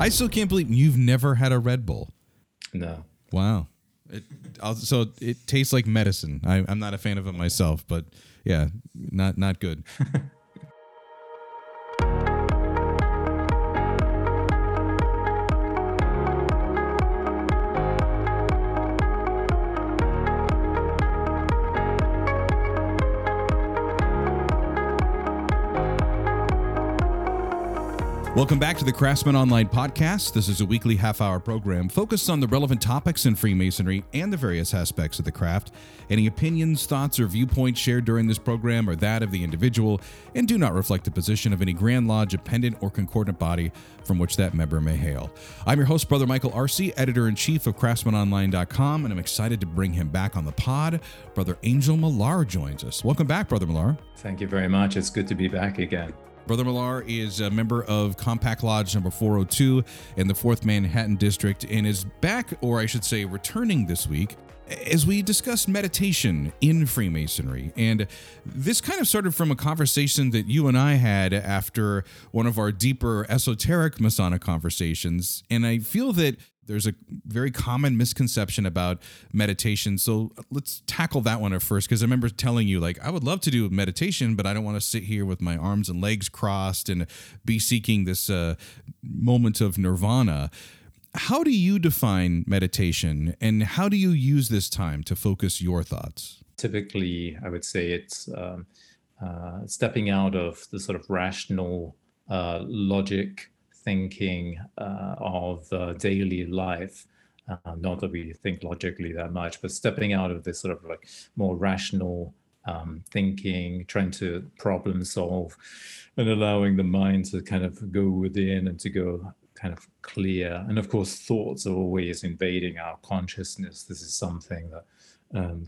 I still can't believe you've never had a Red Bull. No. Wow. So it tastes like medicine. I'm not a fan of it myself, but yeah, not good. Welcome back to the Craftsman Online podcast. This is a weekly half-hour program focused on the relevant topics in Freemasonry and the various aspects of the craft. Any opinions, thoughts, or viewpoints shared during this program are that of the individual and do not reflect the position of any Grand Lodge, appendant, or concordant body from which that member may hail. I'm your host, Brother Michael Arce, Editor-in-Chief of CraftsmanOnline.com, and I'm excited to bring him back on the pod. Brother Angel Millar joins us. Welcome back, Brother Millar. Thank you very much. It's good to be back again. Brother Millar is a member of Compact Lodge number 402 in the 4th Manhattan District and is back, or I should say returning this week, as we discuss meditation in Freemasonry. And this kind of started from a conversation that you and I had after one of our deeper esoteric Masonic conversations. And I feel that there's a very common misconception about meditation. So let's tackle that one at first, because I remember telling you, like, I would love to do meditation, but I don't want to sit here with my arms and legs crossed and be seeking this moment of nirvana. How do you define meditation, and how do you use this time to focus your thoughts? Typically, I would say it's stepping out of the sort of rational logic thinking of daily life, not that we think logically that much, but stepping out of this sort of like more rational thinking, trying to problem solve, and allowing the mind to kind of go within and to go kind of clear. And of course, thoughts are always invading our consciousness. This is something that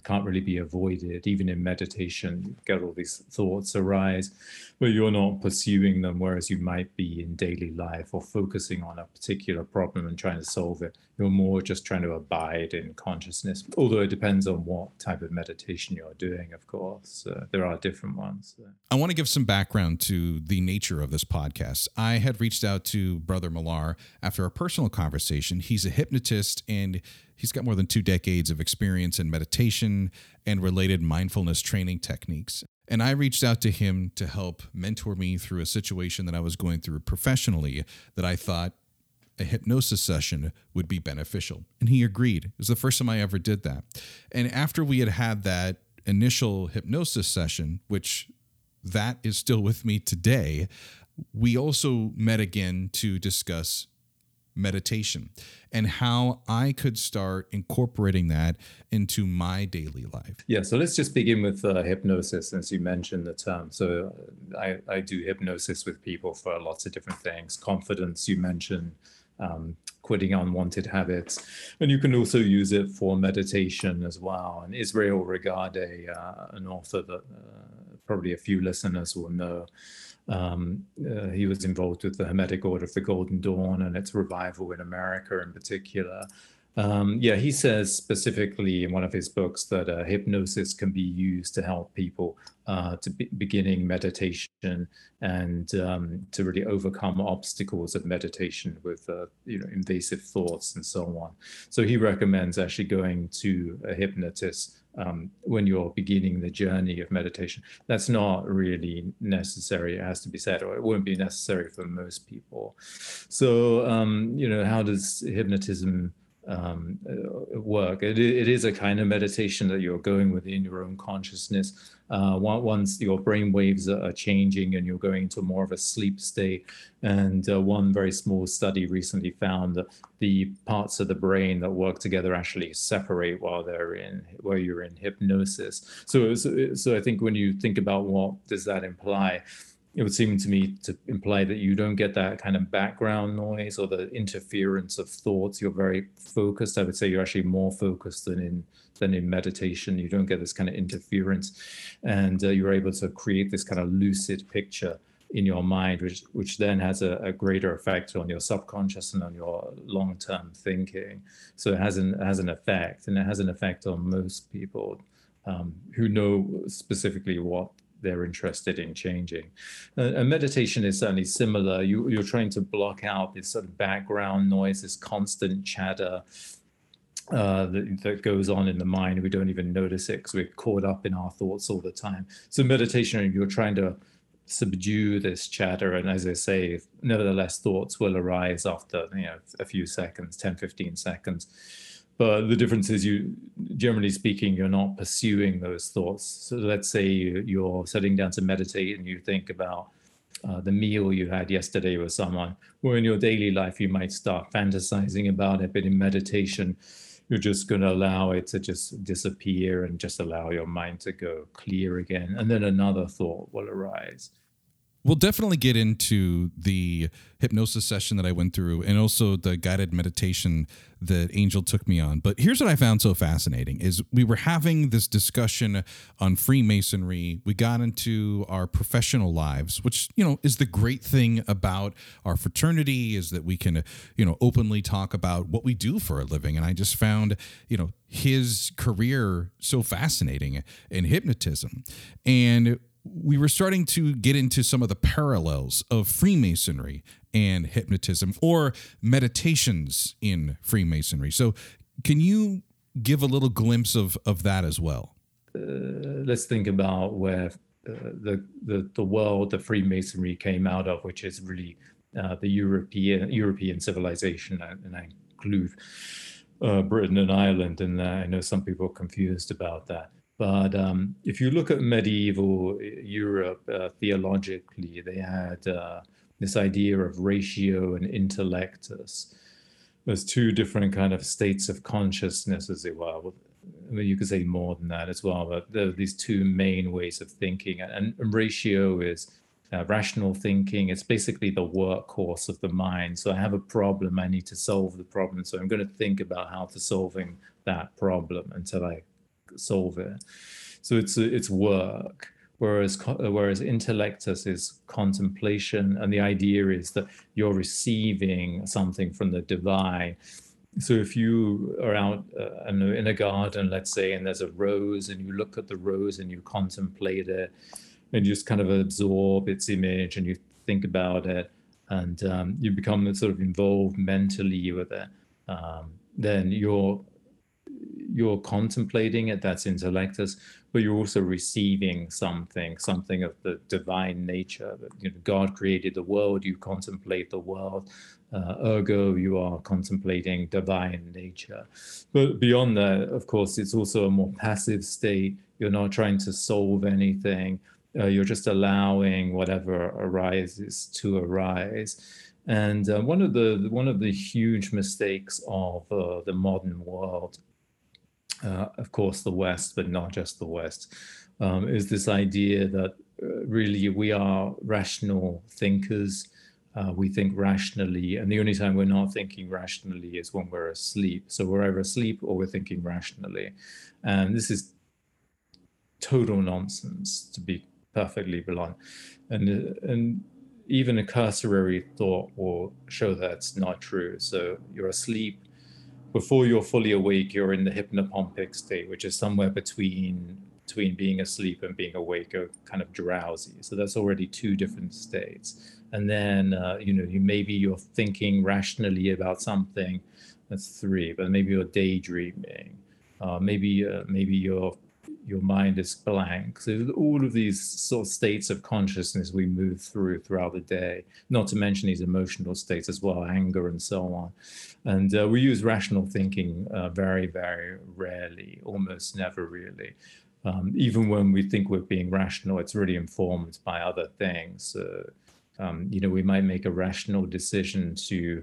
can't really be avoided. Even in meditation, you get all these thoughts arise, but you're not pursuing them, whereas you might be in daily life or focusing on a particular problem and trying to solve it. You're more just trying to abide in consciousness, although it depends on what type of meditation you're doing, of course. There are different ones. I want to give some background to the nature of this podcast. I had reached out to Brother Millar after a personal conversation. He's a hypnotist, and he's got more than 2 decades of experience in meditation and related mindfulness training techniques. And I reached out to him to help mentor me through a situation that I was going through professionally that I thought a hypnosis session would be beneficial. And he agreed. It was the first time I ever did that. And after we had that initial hypnosis session, which that is still with me today, we also met again to discuss meditation and how I could start incorporating that into my daily life. Yeah, so let's just begin with hypnosis, since you mentioned the term. So I do hypnosis with people for lots of different things. Confidence, you mentioned, quitting unwanted habits, and you can also use it for meditation as well. And Israel Regardé, an author that probably a few listeners will know, he was involved with the Hermetic Order of the Golden Dawn and its revival in America in particular. He says specifically in one of his books that hypnosis can be used to help people beginning meditation and to really overcome obstacles of meditation with invasive thoughts and so on. So he recommends actually going to a hypnotist when you're beginning the journey of meditation. That's not really necessary, it has to be said, or it won't be necessary for most people. So, how does hypnotism work? It is a kind of meditation that you're going within your own consciousness. Once your brain waves are changing and you're going into more of a sleep state. And one very small study recently found that the parts of the brain that work together actually separate while you're in hypnosis. So I think when you think about what does that imply, it would seem to me to imply that you don't get that kind of background noise or the interference of thoughts. You're very focused. I would say you're actually more focused than in meditation. You don't get this kind of interference, and you're able to create this kind of lucid picture in your mind, which then has a greater effect on your subconscious and on your long-term thinking. So it has an effect, and it has an effect on most people who know specifically what they're interested in changing. And meditation is certainly similar. You're trying to block out this sort of background noise, this constant chatter that goes on in the mind. We don't even notice it because we're caught up in our thoughts all the time. So meditation, you're trying to subdue this chatter, and as I say, nevertheless, thoughts will arise after a few seconds, 10, 15 seconds. But the difference is, generally speaking, you're not pursuing those thoughts. So let's say you're sitting down to meditate and you think about the meal you had yesterday with someone. Well, in your daily life, you might start fantasizing about it, but in meditation, you're just going to allow it to just disappear and just allow your mind to go clear again. And then another thought will arise. We'll definitely get into the hypnosis session that I went through and also the guided meditation that Angel took me on. But here's what I found so fascinating is we were having this discussion on Freemasonry. We got into our professional lives, which, is the great thing about our fraternity is that we can, openly talk about what we do for a living. And I just found, his career so fascinating in hypnotism. And we were starting to get into some of the parallels of Freemasonry and hypnotism or meditations in Freemasonry. So can you give a little glimpse of that as well? Let's think about where the world that Freemasonry came out of, which is really the European civilization, and I include Britain and Ireland, and I know some people are confused about that. But if you look at medieval Europe, theologically, they had this idea of ratio and intellectus. There's two different kind of states of consciousness, as it were. I mean, you could say more than that as well, but there are these two main ways of thinking. And ratio is rational thinking. It's basically the workhorse of the mind. So I have a problem. I need to solve the problem. So I'm going to think about how to solving that problem until I solve it. So it's work, whereas intellectus is contemplation, and the idea is that you're receiving something from the divine. So if you are out in a garden, let's say, and there's a rose, and you look at the rose and you contemplate it and you just kind of absorb its image and you think about it, and you become sort of involved mentally with it, then you're contemplating it, that's intellectus, but you're also receiving something of the divine nature. God created the world, you contemplate the world, ergo you are contemplating divine nature. But beyond that, of course, it's also a more passive state. You're not trying to solve anything. You're just allowing whatever arises to arise. And one of the huge mistakes of the modern world, of course, the West, but not just the West, is this idea that really we are rational thinkers. We think rationally, and the only time we're not thinking rationally is when we're asleep. So we're either asleep or we're thinking rationally. And this is total nonsense, to be perfectly blunt. And even a cursory thought will show that's not true. So you're asleep. Before you're fully awake, you're in the hypnopompic state, which is somewhere between being asleep and being awake, or kind of drowsy. So that's already two different states. And then, you're thinking rationally about something. That's three. But maybe you're daydreaming. Maybe your mind is blank. So all of these sort of states of consciousness we move throughout the day, not to mention these emotional states as well, anger and so on. And we use rational thinking very, very rarely, almost never really. Even when we think we're being rational, it's really informed by other things. We might make a rational decision to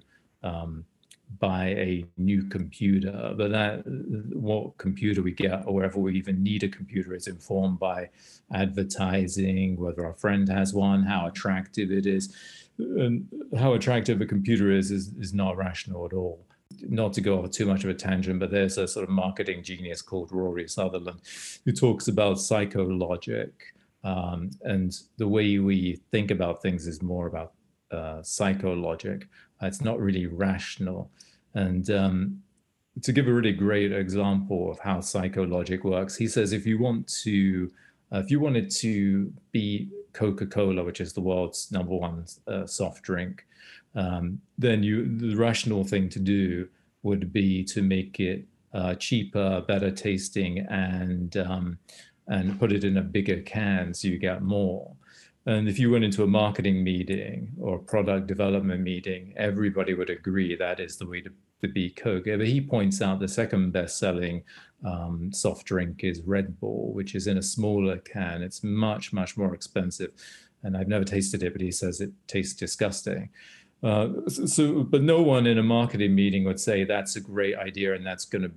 buy a new computer, but what computer we get or wherever we even need a computer is informed by advertising, whether our friend has one, how attractive it is. And how attractive a computer is not rational at all. Not to go off too much of a tangent, but there's a sort of marketing genius called Rory Sutherland who talks about psychologic, and the way we think about things is more about psychologic. It's not really rational. And to give a really great example of how psychologic works, he says if you wanted to be Coca-Cola, which is the world's #1 soft drink, then the rational thing to do would be to make it cheaper, better tasting, and put it in a bigger can so you get more. And if you went into a marketing meeting or a product development meeting, everybody would agree that is the way to be Coke. But he points out the second best-selling soft drink is Red Bull, which is in a smaller can. It's much, much more expensive. And I've never tasted it, but he says it tastes disgusting. But no one in a marketing meeting would say that's a great idea and that's going to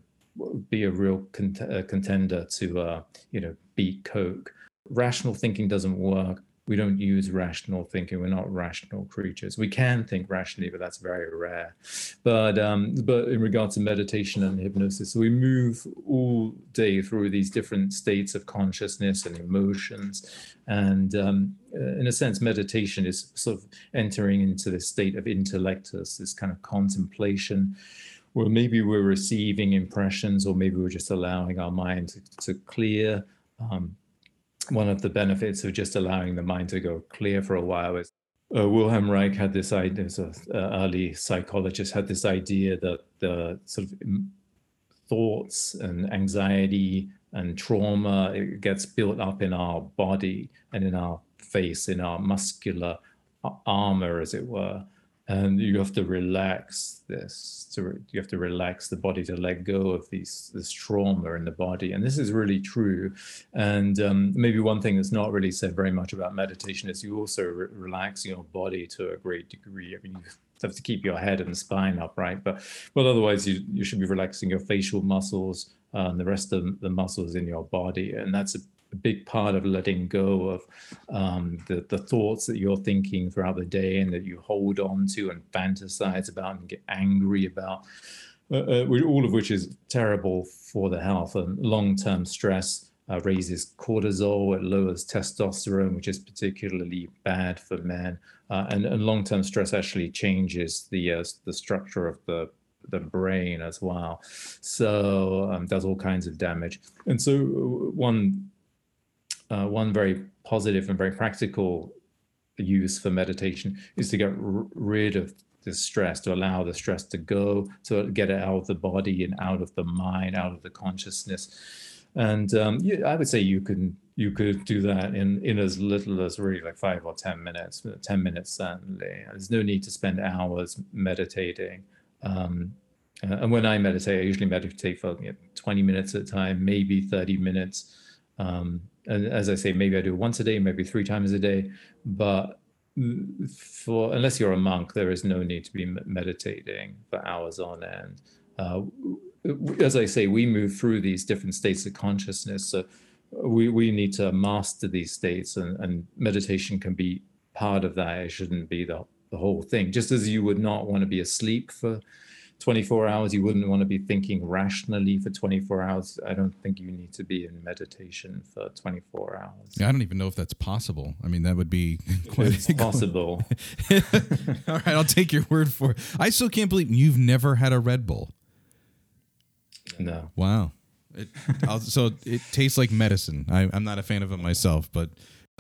be a real contender to, beat Coke. Rational thinking doesn't work. We don't use rational thinking. We're not rational creatures. We can think rationally, but that's very rare. But in regards to meditation and hypnosis, we move all day through these different states of consciousness and emotions. And in a sense, meditation is sort of entering into this state of intellectus, this kind of contemplation, where maybe we're receiving impressions, or maybe we're just allowing our mind to clear. One of the benefits of just allowing the mind to go clear for a while is Wilhelm Reich had this idea, early psychologist had this idea that the sort of thoughts and anxiety and trauma, it gets built up in our body and in our face, in our muscular armor, as it were. And you have to relax this. You have to relax the body to let go of this trauma in the body. And this is really true. And maybe one thing that's not really said very much about meditation is you also relax your body to a great degree. I mean, you have to keep your head and spine upright, but otherwise you should be relaxing your facial muscles and the rest of the muscles in your body. And that's a big part of letting go of the thoughts that you're thinking throughout the day and that you hold on to and fantasize about and get angry about, all of which is terrible for the health. And long-term stress raises cortisol, it lowers testosterone, which is particularly bad for men. And long-term stress actually changes the structure of the brain as well. So does all kinds of damage. And so one very positive and very practical use for meditation is to get rid of the stress, to allow the stress to go, to get it out of the body and out of the mind, out of the consciousness. And I would say you could do that in as little as really like 5 or 10 minutes. 10 minutes certainly. There's no need to spend hours meditating. And when I meditate, I usually meditate for 20 minutes at a time, maybe 30 minutes. And as I say, maybe I do once a day, maybe 3 times a day, but unless you're a monk, there is no need to be meditating for hours on end. As I say, we move through these different states of consciousness, so we need to master these states, and meditation can be part of that. It shouldn't be the whole thing. Just as you would not want to be asleep for 24 hours, you wouldn't want to be thinking rationally for 24 hours. I don't think you need to be in meditation for 24 hours. Yeah, I don't even know if that's possible. I mean, that would be quite possible. All right, I'll take your word for it. I still can't believe you've never had a Red Bull. No. Wow. So it tastes like medicine. I'm not a fan of it myself, but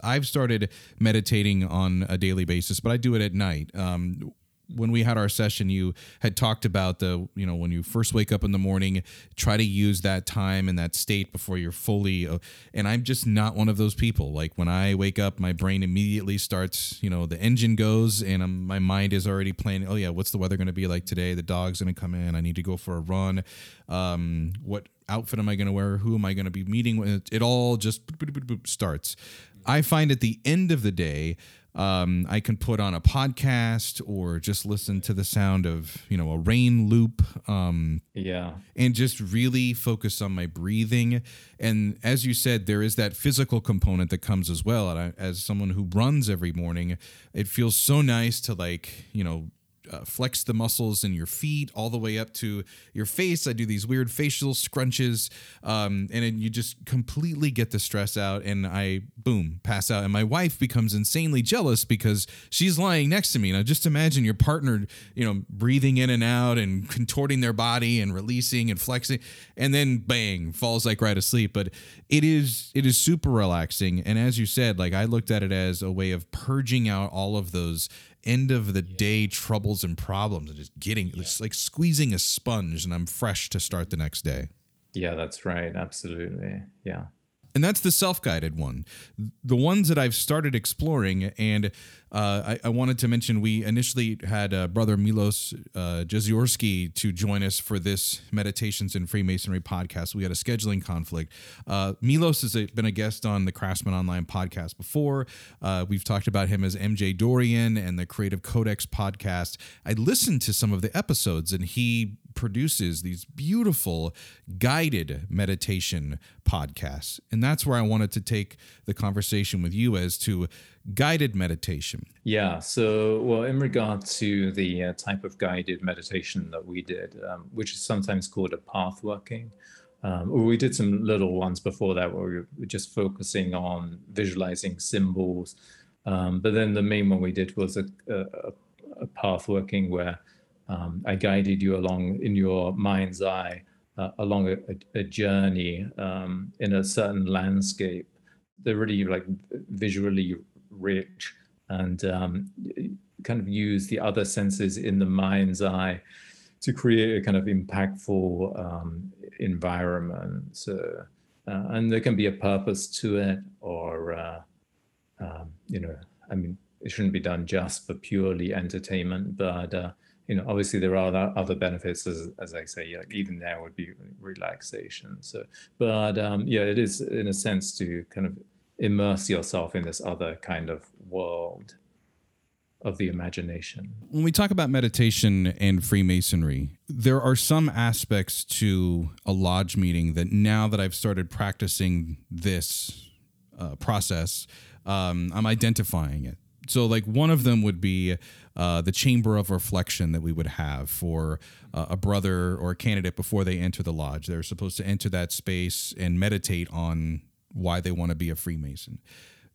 I've started meditating on a daily basis, but I do it at night. When we had our session, you had talked about when you first wake up in the morning, try to use that time and that state before you're fully. And I'm just not one of those people. Like when I wake up, my brain immediately starts, the engine goes and my mind is already planning. Oh yeah, what's the weather going to be like today? The dog's going to come in. I need to go for a run. What outfit am I going to wear? Who am I going to be meeting with? It all just starts. I find at the end of the day, I can put on a podcast or just listen to the sound of, you know, a rain loop. And just really focus on my breathing. And as you said, there is that physical component that comes as well. And I, as someone who runs every morning, it feels so nice to, like, you know, flex the muscles in your feet all the way up to your face. I do these weird facial scrunches, and then you just completely get the stress out, and I, boom, pass out. And my wife becomes insanely jealous because she's lying next to me. Now, just imagine your partner, you know, breathing in and out and contorting their body and releasing and flexing, and then bang, falls like right asleep. But it is super relaxing. And as you said, like, I looked at it as a way of purging out all of those end of the day troubles and problems, and just getting it's like squeezing a sponge, and I'm fresh to start the next day. Yeah, that's right. Absolutely. Yeah. And that's the self-guided one. The ones that I've started exploring, and I wanted to mention, we initially had Brother Milos Jeziorski to join us for this Meditations in Freemasonry podcast. We had a scheduling conflict. Milos has been a guest on the Craftsman Online podcast before. We've talked about him as MJ Dorian and the Creative Codex podcast. I listened to some of the episodes, and he produces these beautiful guided meditation podcasts. And that's where I wanted to take the conversation with you as to guided meditation. Yeah. So, well, in regard to the type of guided meditation that we did, which is sometimes called a path working, or we did some little ones before that where we were just focusing on visualizing symbols. But then the main one we did was a path working where I guided you along in your mind's eye, along a journey in a certain landscape. They're really like visually rich, and kind of use the other senses in the mind's eye to create a kind of impactful environment. So, and there can be a purpose to it, or, you know, I mean, it shouldn't be done just for purely entertainment, but you know, obviously there are other benefits, as I say, like even there would be relaxation. So, but yeah, it is in a sense to kind of immerse yourself in this other kind of world of the imagination. When we talk about meditation and Freemasonry, there are some aspects to a lodge meeting that now that I've started practicing this process, I'm identifying it. So, like, one of them would be the chamber of reflection that we would have for a brother or a candidate before they enter the lodge. They're supposed to enter that space and meditate on why they want to be a Freemason.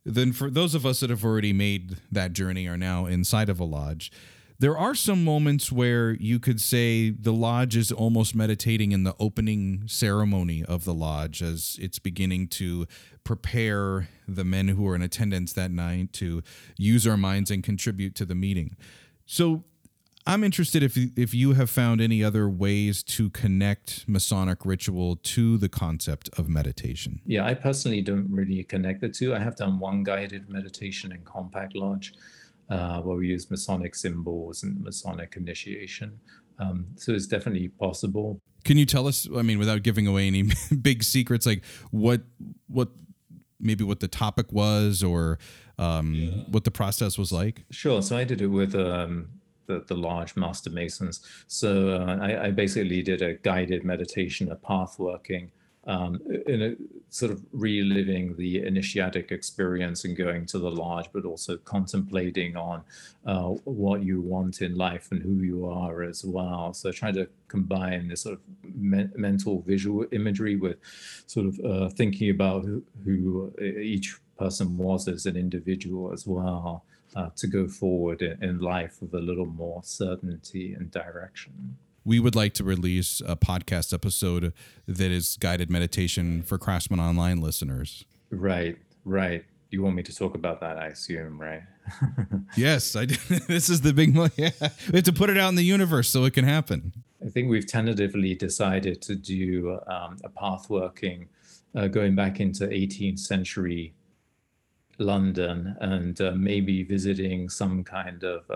Then for those of us that have already made that journey, are now inside of a lodge, there are some moments where you could say the lodge is almost meditating in the opening ceremony of the lodge as it's beginning to prepare the men who are in attendance that night to use our minds and contribute to the meeting. So I'm interested if you have found any other ways to connect Masonic ritual to the concept of meditation. Yeah, I personally don't really connect the two. I have done one guided meditation in Compact Lodge, where we use Masonic symbols and Masonic initiation. So it's definitely possible. Can you tell us, I mean, without giving away any big secrets, like what maybe what the topic was, or what the process was like? Sure. So I did it with the large master masons. So I basically did a guided meditation, a path working, in a sort of reliving the initiatic experience and going to the lodge, but also contemplating on what you want in life and who you are as well. So trying to combine this sort of mental visual imagery with sort of thinking about who each person was as an individual as well, to go forward in life with a little more certainty and direction. We would like to release a podcast episode that is guided meditation for Craftsman Online listeners. Right, right. You want me to talk about that, I assume, right? Yes, I do. This is the big one. Yeah. We have to put it out in the universe so it can happen. I think we've tentatively decided to do a path working going back into 18th century London, and maybe visiting some kind of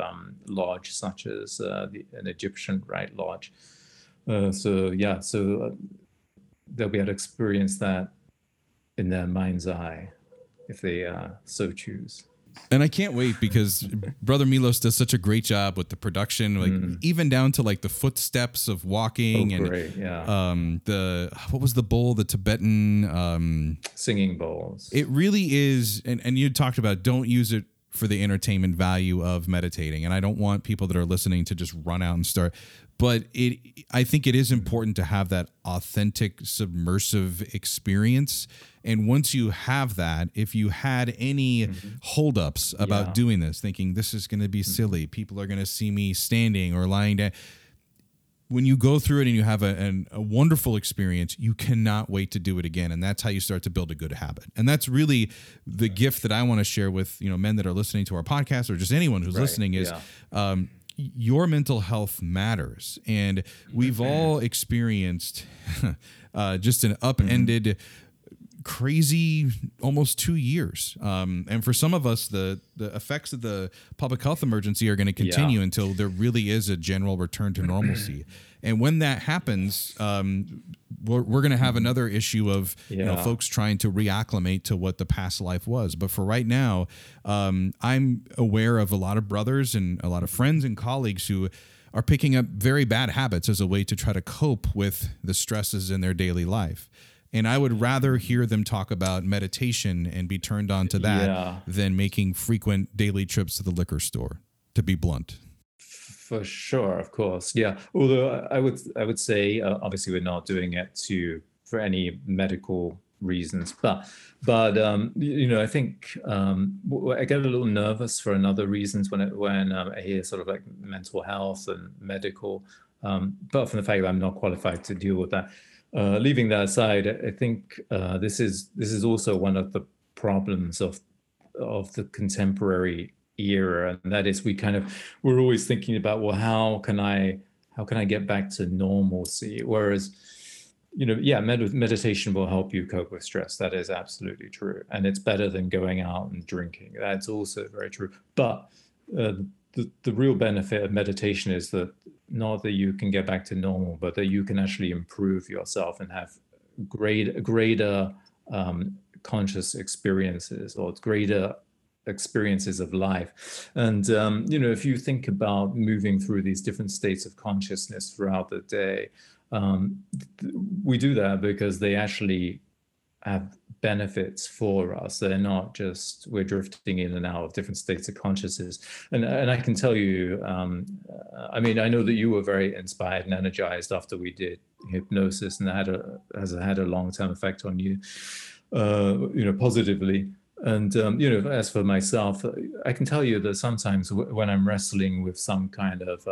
lodge, such as an Egyptian Rite Lodge. So they'll be able to experience that in their mind's eye if they so choose. And I can't wait because Brother Milos does such a great job with the production, like even down to like the footsteps of walking what was the bowl, the Tibetan singing bowls. It really is. And you talked about don't use it for the entertainment value of meditating. And I don't want people that are listening to just run out and start. But I think it is important to have that authentic, submersive experience. And once you have that, if you had any holdups about doing this, thinking this is going to be silly, people are going to see me standing or lying down. When you go through it and you have a wonderful experience, you cannot wait to do it again. And that's how you start to build a good habit. And that's really the gift that I want to share with, you know, men that are listening to our podcast or just anyone who's listening is your mental health matters. And we've all experienced just an upended crazy almost 2 years. And for some of us, the effects of the public health emergency are going to continue until there really is a general return to normalcy. And when that happens, we're going to have another issue of you know, folks trying to reacclimate to what the past life was. But for right now, I'm aware of a lot of brothers and a lot of friends and colleagues who are picking up very bad habits as a way to try to cope with the stresses in their daily life. And I would rather hear them talk about meditation and be turned on to that than making frequent daily trips to the liquor store, to be blunt. For sure, of course. Yeah. Although I would say, obviously, we're not doing it for any medical reasons. But you know, I think I get a little nervous for another reasons when I hear sort of like mental health and medical, apart from the fact that I'm not qualified to deal with that. Leaving that aside, I think this is also one of the problems of the contemporary era, and that is we're always thinking about, well, how can I get back to normalcy? Whereas, you know, meditation will help you cope with stress. That is absolutely true, and it's better than going out and drinking. That's also very true. But the real benefit of meditation is that not that you can get back to normal, but that you can actually improve yourself and have greater conscious experiences or greater experiences of life. And, you know, if you think about moving through these different states of consciousness throughout the day, we do that because they actually have benefits for us. They're not just we're drifting in and out of different states of consciousness. And I can tell you, I mean, I know that you were very inspired and energized after we did hypnosis, and that has had a long-term effect on you, you know, positively. And, you know, as for myself, I can tell you that sometimes when I'm wrestling with some kind of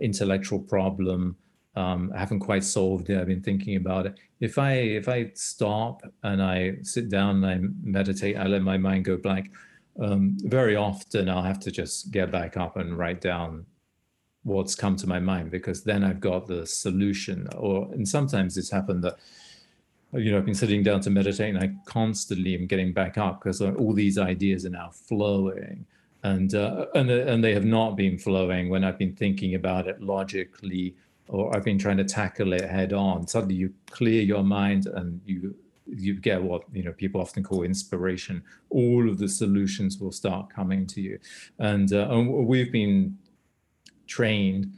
intellectual problem, I haven't quite solved it. I've been thinking about it. If I stop and I sit down and I meditate, I let my mind go blank. Very often I'll have to just get back up and write down what's come to my mind, because then I've got the solution. And sometimes it's happened that, you know, I've been sitting down to meditate and I constantly am getting back up because all these ideas are now flowing, and they have not been flowing when I've been thinking about it logically. Or I've been trying to tackle it head on. Suddenly you clear your mind and you get what, you know, people often call inspiration. All of the solutions will start coming to you. And we've been trained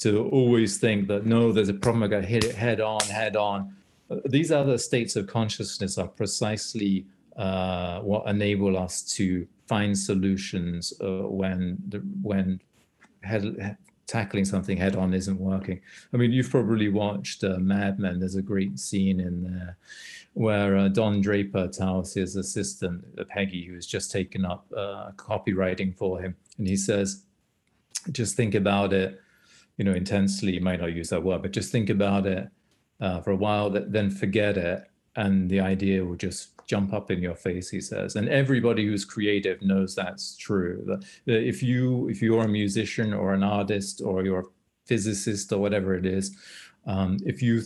to always think that, no, there's a problem, I got to hit it head on. These other states of consciousness are precisely what enable us to find solutions when tackling something head on isn't working. I mean, you've probably watched Mad Men. There's a great scene in there where Don Draper tells his assistant, Peggy, who has just taken up copywriting for him. And he says, just think about it, you know, intensely. You might not use that word, but just think about it for a while, then forget it. And the idea will just jump up in your face, he says. And everybody who's creative knows that's true. That if you're a musician or an artist or you're a physicist or whatever it is, if you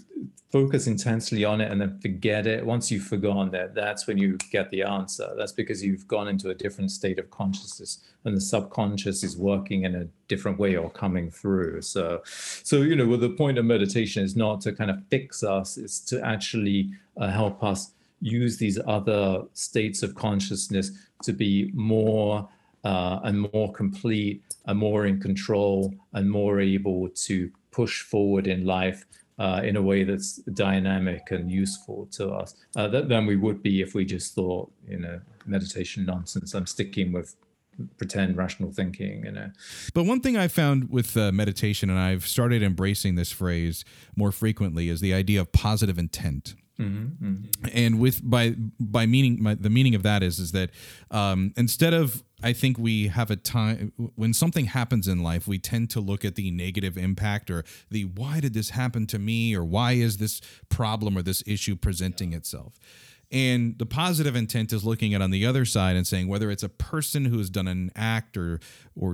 focus intensely on it and then forget it, once you've forgotten that, that's when you get the answer. That's because you've gone into a different state of consciousness and the subconscious is working in a different way or coming through. So you know, well, the point of meditation is not to kind of fix us, it's to actually help us use these other states of consciousness to be more and more complete and more in control and more able to push forward in life in a way that's dynamic and useful to us than we would be if we just thought, you know, meditation nonsense, I'm sticking with pretend rational thinking, you know. But one thing I found with meditation, and I've started embracing this phrase more frequently, is the idea of positive intent. Mm-hmm. Mm-hmm. And with by meaning, the meaning of that is that instead of, I think we have a time when something happens in life, we tend to look at the negative impact or the why did this happen to me, or why is this problem or this issue presenting itself. And the positive intent is looking at on the other side and saying whether it's a person who has done an act or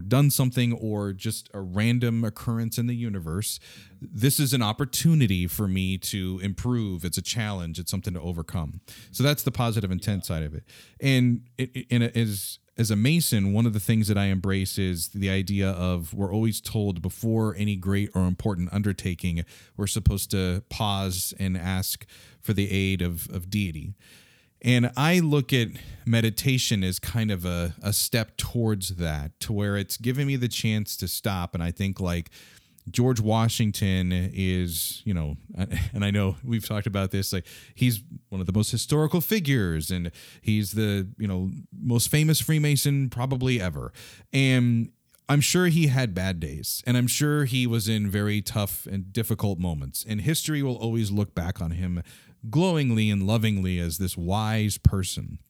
done something or just a random occurrence in the universe, this is an opportunity for me to improve. It's a challenge. It's something to overcome. So that's the positive intent side of it. And it is, as a Mason, one of the things that I embrace is the idea of we're always told before any great or important undertaking, we're supposed to pause and ask for the aid of deity. And I look at meditation as kind of a step towards that, to where it's giving me the chance to stop. And I think like George Washington is, you know, and I know we've talked about this, like he's one of the most historical figures and he's the, you know, most famous Freemason probably ever. And I'm sure he had bad days, and I'm sure he was in very tough and difficult moments. And history will always look back on him glowingly and lovingly as this wise person.